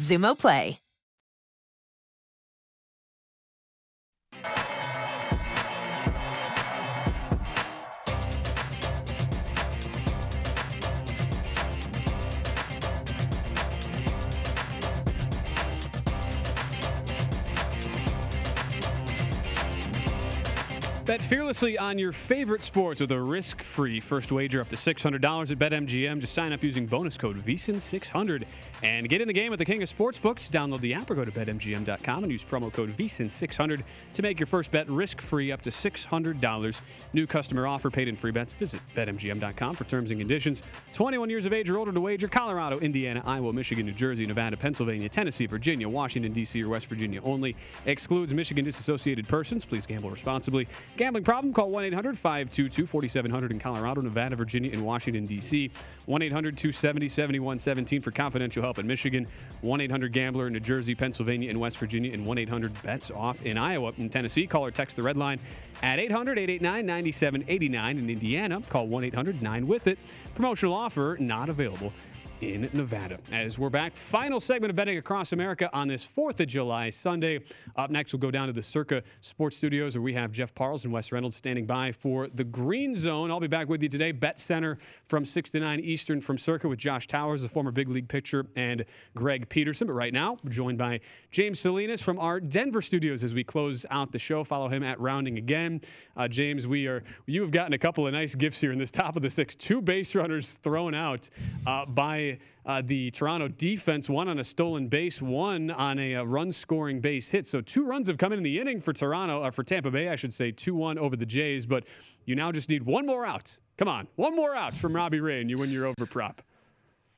Xumo Play. Bet fearlessly on your favorite sports with a risk-free first wager up to six hundred dollars at BetMGM. Just sign up using bonus code VEASAN six hundred and get in the game with the king of sportsbooks. Download the app or go to bet M G M dot com and use promo code VEASAN six hundred to make your first bet risk-free up to six hundred dollars. New customer offer, paid in free bets. Visit bet M G M dot com for terms and conditions. twenty-one years of age or older to wager. Colorado, Indiana, Iowa, Michigan, New Jersey, Nevada, Pennsylvania, Tennessee, Virginia, Washington, D C, or West Virginia only. Excludes Michigan disassociated persons. Please gamble responsibly. Gambling problem? Call one eight hundred five two two four seven zero zero in Colorado, Nevada, Virginia, and Washington, D C one eight hundred two seven zero seven one one seven for confidential help in Michigan. one eight hundred gambler in New Jersey, Pennsylvania, and West Virginia. And one eight hundred bets off in Iowa and Tennessee. Call or text the red line at eight hundred eight eight nine nine seven eight nine in Indiana. Call one eight hundred nine with it. Promotional offer not available in Nevada. As we're back, final segment of Betting Across America on this fourth of July Sunday. Up next, we'll go down to the Circa Sports Studios where we have Jeff Parles and Wes Reynolds standing by for the Green Zone. I'll be back with you today. Bet Center from six to nine Eastern from Circa with Josh Towers, the former big league pitcher, and Greg Peterson. But right now, we're joined by James Salinas from our Denver studios as we close out the show. Follow him at Rounding Again. Uh, James, we are you have gotten a couple of nice gifts here in this top of the sixth. Two base runners thrown out uh, by Uh, the Toronto defense, one on a stolen base, one on a, a run-scoring base hit. So two runs have come in the inning for Toronto, or for Tampa Bay, I should say, two one over the Jays. But you now just need one more out. Come on, one more out from Robbie Ray, and you win your over prop.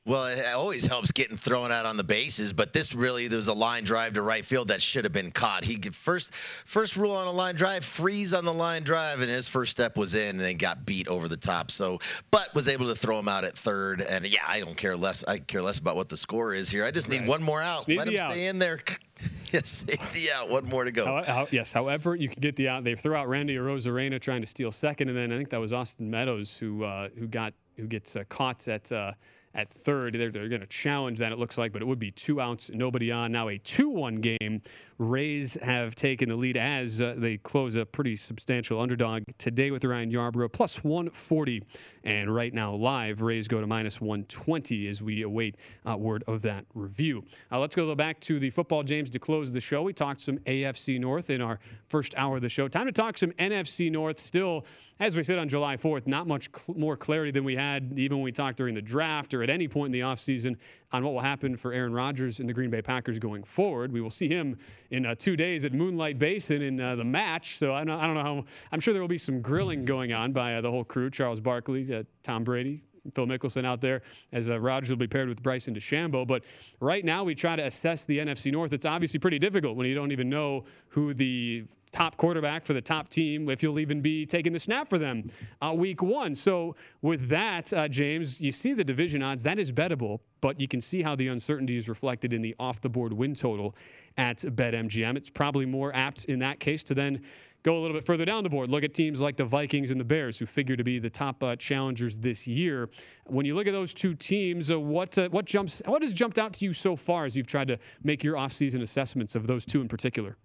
Well, it always helps getting thrown out on the bases, but this really, there was a line drive to right field that should have been caught. He first first rule on a line drive, freeze on the line drive, and his first step was in, and then got beat over the top. So, but was able to throw him out at third. And yeah, I don't care less. I care less about what the score is here. I just need right. one more out. Let him out. Stay in there. Yes, the out. One more to go. How, how, yes, however, you can get the out. They throw out Randy Arozarena trying to steal second, and then I think that was Austin Meadows who uh, who got who gets uh, caught at. Uh, At third, they're, they're going to challenge that, it looks like, but it would be two outs, nobody on. Now a two one game. Rays have taken the lead as uh, they close a pretty substantial underdog today with Ryan Yarbrough, plus one forty. And right now live, Rays go to minus one twenty as we await uh, word of that review. Uh, let's go back to the football, James, to close the show. We talked some A F C North in our first hour of the show. Time to talk some N F C North still. As we said on July fourth, not much cl- more clarity than we had even when we talked during the draft or at any point in the offseason on what will happen for Aaron Rodgers and the Green Bay Packers going forward. We will see him in uh, two days at Moonlight Basin in uh, the match. So I don't, I don't know how – I'm sure there will be some grilling going on by uh, the whole crew, Charles Barkley, uh, Tom Brady, Phil Mickelson out there, as uh, Rodgers will be paired with Bryson DeChambeau. But right now we try to assess the N F C North. It's obviously pretty difficult when you don't even know who the – top quarterback for the top team, if you'll even be taking the snap for them uh, week one. So with that, uh, James, you see the division odds. That is bettable, but you can see how the uncertainty is reflected in the off-the-board win total at BetMGM. It's probably more apt in that case to then go a little bit further down the board. Look at teams like the Vikings and the Bears, who figure to be the top uh, challengers this year. When you look at those two teams, uh, what uh, what jumps what has jumped out to you so far as you've tried to make your off-season assessments of those two in particular?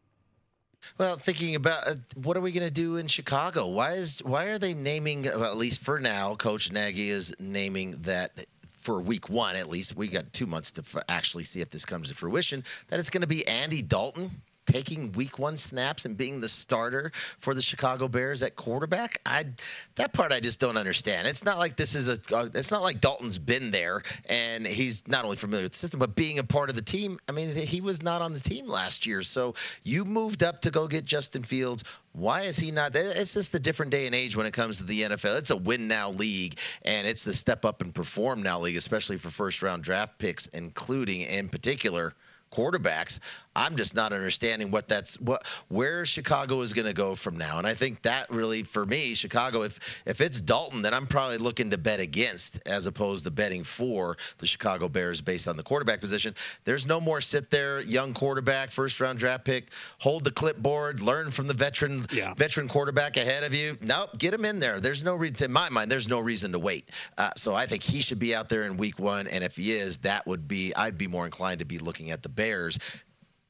Well, thinking about uh, what are we going to do in Chicago? Why is why are they naming, well, at least for now, Coach Nagy is naming that for week one, at least. We got two months to f- actually see if this comes to fruition, that it's going to be Andy Dalton taking week one snaps and being the starter for the Chicago Bears at quarterback. I, that part I just don't understand. It's not like this is a, it's not like Dalton's been there and he's not only familiar with the system, but being a part of the team. I mean, he was not on the team last year. So you moved up to go get Justin Fields. Why is he not? It's just a different day and age when it comes to the N F L. It's a win-now league, and it's the step-up and perform-now league, especially for first-round draft picks, including, in particular, quarterbacks. I'm just not understanding what that's what where Chicago is going to go from now. And I think that really, for me, Chicago, if if it's Dalton, then I'm probably looking to bet against as opposed to betting for the Chicago Bears based on the quarterback position. There's no more sit there, young quarterback, first round draft pick, hold the clipboard, learn from the veteran yeah. veteran quarterback ahead of you. Nope, get him in there. There's no reason, in my mind, there's no reason to wait. Uh, so I think he should be out there in week one. And if he is, that would be, I'd be more inclined to be looking at the Bears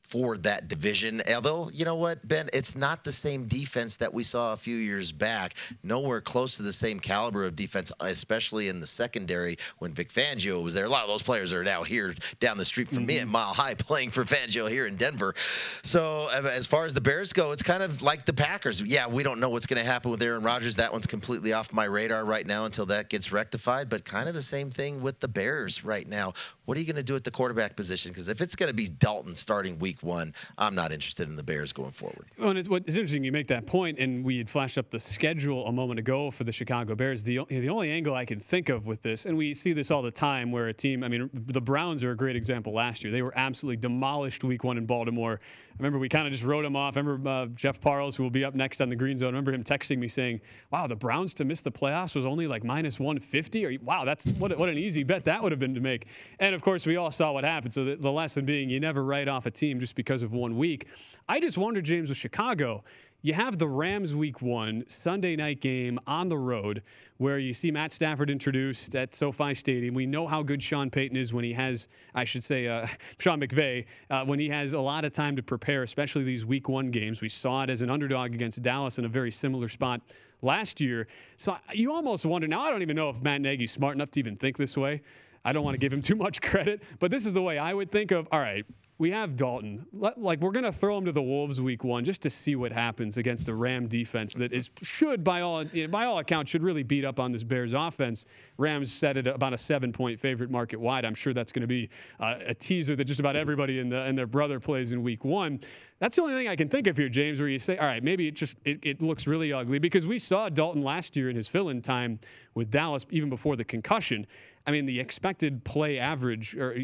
for that division. Although, you know what, Ben, it's not the same defense that we saw a few years back. Nowhere close to the same caliber of defense, especially in the secondary when Vic Fangio was there. A lot of those players are now here down the street from mm-hmm. me at Mile High playing for Fangio here in Denver. So as far as the Bears go, it's kind of like the Packers. Yeah, we don't know what's going to happen with Aaron Rodgers. That one's completely off my radar right now until that gets rectified. But kind of the same thing with the Bears right now. What are you going to do at the quarterback position? Because if it's going to be Dalton starting week one, I'm not interested in the Bears going forward. Well, and it's, what, it's interesting you make that point, and we had flashed up the schedule a moment ago for the Chicago Bears. The, the only angle I can think of with this, and we see this all the time where a team, I mean, the Browns are a great example last year. They were absolutely demolished week one in Baltimore. I remember we kind of just wrote them off. I remember uh, Jeff Parles, who will be up next on the Green Zone, I remember him texting me saying, wow, the Browns to miss the playoffs was only like minus one fifty. Or, wow, that's what, what an easy bet that would have been to make. And, of course, we all saw what happened. So the, the lesson being you never write off a team just because of one week. I just wonder, James, with Chicago, you have the Rams week one Sunday night game on the road where you see Matt Stafford introduced at SoFi Stadium. We know how good Sean Payton is when he has, I should say, uh, Sean McVay, uh, when he has a lot of time to prepare, especially these week one games. We saw it as an underdog against Dallas in a very similar spot last year. So you almost wonder, now I don't even know if Matt Nagy's smart enough to even think this way. I don't want to give him too much credit, but this is the way I would think of, all right, we have Dalton. Like, we're going to throw him to the Wolves week one just to see what happens against the Ram defense that is should, by all you know, by all accounts, should really beat up on this Bears offense. Rams set at about a seven-point favorite market-wide. I'm sure that's going to be uh, a teaser that just about everybody and the, and their brother plays in week one. That's the only thing I can think of here, James, where you say, all right, maybe it just it, it looks really ugly because we saw Dalton last year in his fill-in time with Dallas even before the concussion. I mean, the expected play average or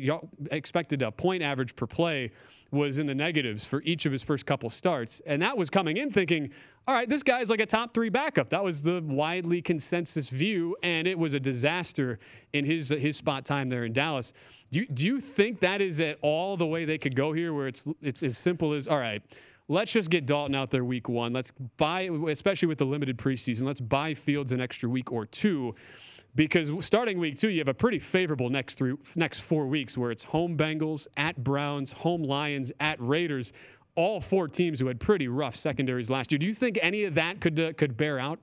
expected uh, point average per play was in the negatives for each of his first couple starts. And that was coming in thinking, all right, this guy's like a top three backup. That was the widely consensus view, and it was a disaster in his uh, his spot time there in Dallas. Do you, do you think that is at all the way they could go here where it's it's as simple as, all right, let's just get Dalton out there week one. Let's buy, especially with the limited preseason, let's buy Fields an extra week or two. Because starting week two, you have a pretty favorable next three, next four weeks where it's home Bengals, at Browns, home Lions, at Raiders, all four teams who had pretty rough secondaries last year. Do you think any of that could uh, could bear out?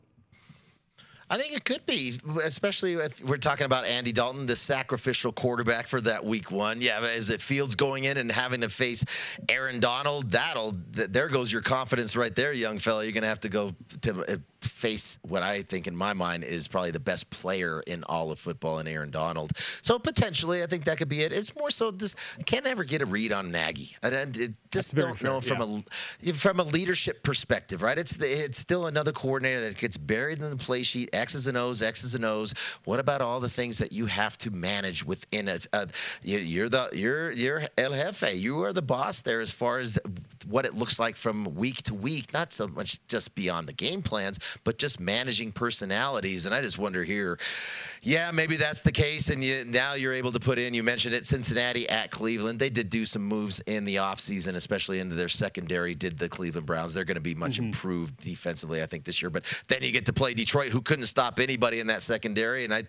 I think it could be, especially if we're talking about Andy Dalton, the sacrificial quarterback for that week one. Yeah, is it Fields going in and having to face Aaron Donald? That'll there goes your confidence right there, young fella. You're going to have to go to face what I think in my mind is probably the best player in all of football in Aaron Donald. So potentially, I think that could be it. It's more so just can't ever get a read on Nagy. I, I just don't fair, know from yeah. a from a leadership perspective, right? It's the, it's still another coordinator that gets buried in the play sheet. X's and O's, X's and O's. What about all the things that you have to manage within a, a you're the you're you're El Jefe. You are the boss there as far as what it looks like from week to week, not so much just beyond the game plans, but just managing personalities. And I just wonder here, yeah, maybe that's the case. And you, now you're able to put in, you mentioned it, Cincinnati at Cleveland. They did do some moves in the offseason, especially into their secondary, did the Cleveland Browns. They're going to be much mm-hmm. improved defensively, I think, this year. But then you get to play Detroit, who couldn't stop anybody in that secondary. And I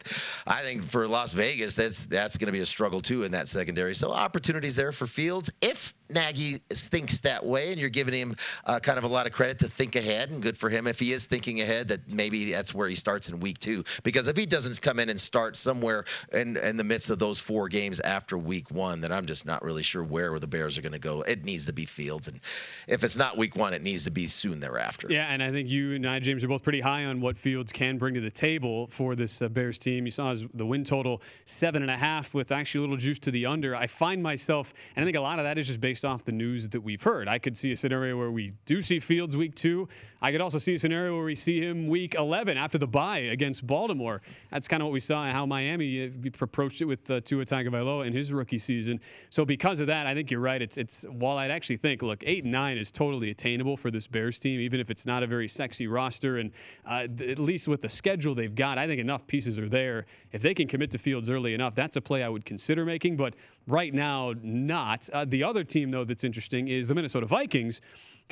I think for Las Vegas, that's that's going to be a struggle, too, in that secondary. So opportunities there for Fields. If Nagy thinks that way, and you're giving him uh, kind of a lot of credit to think ahead, and good for him if he is thinking ahead, that maybe that's where he starts in week two. Because if he doesn't come in and start somewhere in, in the midst of those four games after week one, then I'm just not really sure where the Bears are going to go. It needs to be Fields. And if it's not week one, it needs to be soon thereafter. Yeah, and I think you and I, James, are both pretty high on what Fields can bring to the table for this uh, Bears team. You saw his, the win total seven and a half with actually a little juice to the under. I find myself, and I think a lot of that is just based off the news that we've heard. I could see a scenario where we do see Fields week two. I could also see a scenario where we see him week eleven after the bye against Baltimore. That's kind of what we saw how Miami approached it with uh, Tua Tagovailoa in his rookie season. So because of that, I think you're right. It's it's while I'd actually think, look, eight and nine is totally attainable for this Bears team, even if it's not a very sexy roster. And uh, th- at least with the schedule they've got, I think enough pieces are there. If they can commit to Fields early enough, that's a play I would consider making. But right now, not. Uh, the other team, though, that's interesting is the Minnesota Vikings,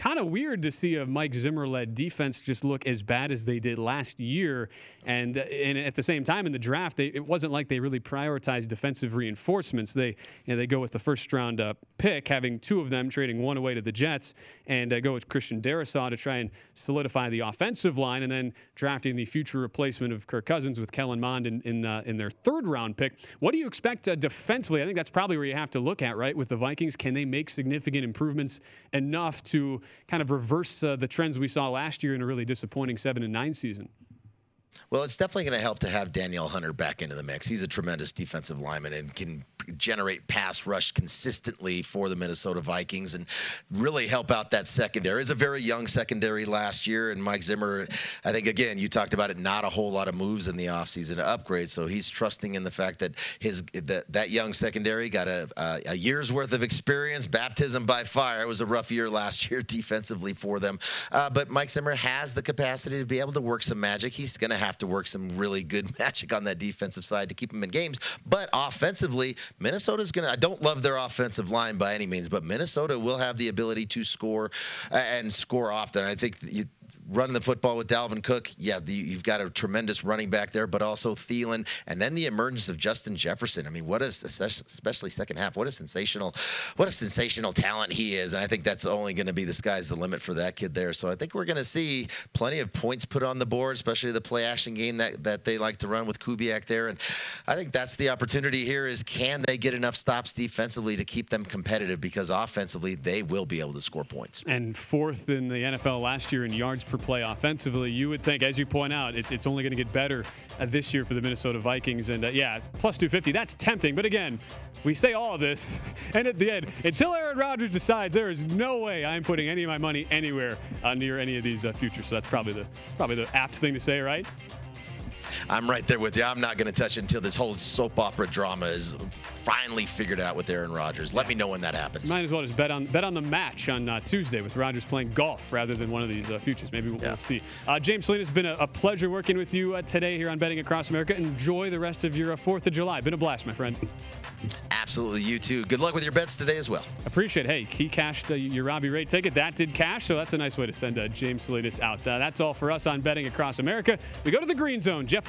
kind of weird to see a Mike Zimmer-led defense just look as bad as they did last year. And, and at the same time, in the draft, they, it wasn't like they really prioritized defensive reinforcements. They, you know, they go with the first-round uh, pick, having two of them, trading one away to the Jets, and uh, go with Christian Darrisaw to try and solidify the offensive line, and then drafting the future replacement of Kirk Cousins with Kellen Mond in, in, uh, in their third-round pick. What do you expect uh, defensively? I think that's probably where you have to look at, right, with the Vikings. Can they make significant improvements enough to kind of reverse uh, the trends we saw last year in a really disappointing seven and nine season? Well, it's definitely going to help to have Danielle Hunter back into the mix. He's a tremendous defensive lineman and can generate pass rush consistently for the Minnesota Vikings and really help out that secondary. It's a very young secondary last year, and Mike Zimmer, I think, again, you talked about it, not a whole lot of moves in the offseason to upgrade, so he's trusting in the fact that his that, that young secondary got a, a, a year's worth of experience, baptism by fire. It was a rough year last year defensively for them, uh, but Mike Zimmer has the capacity to be able to work some magic. He's going to have to work some really good magic on that defensive side to keep them in games, but offensively, Minnesota's going to, I don't love their offensive line by any means, but Minnesota will have the ability to score and score often. I think you run the football with Dalvin Cook. Yeah, the, you've got a tremendous running back there, but also Thielen. And then the emergence of Justin Jefferson. I mean, what is, especially second half, what a sensational, what a sensational talent he is. And I think that's only going to be the sky's the limit for that kid there. So I think we're going to see plenty of points put on the board, especially the play action game that, that they like to run with Kubiak there. And I think that's the opportunity here is, can they get enough stops defensively to keep them competitive? Because offensively, they will be able to score points. And fourth in the N F L last year in yards per play offensively. You would think, as you point out, it, it's only going to get better uh, this year for the Minnesota Vikings. And uh, yeah, plus two fifty, that's tempting. But again, we say all of this, and at the end, until Aaron Rodgers decides, there is no way I'm putting any of my money anywhere uh, near any of these uh, futures. So that's probably the probably the apt thing to say, right? I'm right there with you. I'm not going to touch it until this whole soap opera drama is finally figured out with Aaron Rodgers. Let yeah. me know when that happens. Might as well just bet on bet on the match on uh, Tuesday with Rodgers playing golf rather than one of these uh, futures. Maybe we'll, yeah. we'll see. Uh, James Salina, it's been a, a pleasure working with you uh, today here on Betting Across America. Enjoy the rest of your uh, fourth of July. Been a blast, my friend. Absolutely. You too. Good luck with your bets today as well. Appreciate it. Hey, he cashed uh, your Robbie Ray ticket. That did cash, so that's a nice way to send uh, James Salinas out. Uh, that's all for us on Betting Across America. We go to the Green Zone. Jeff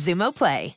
Xumo Play.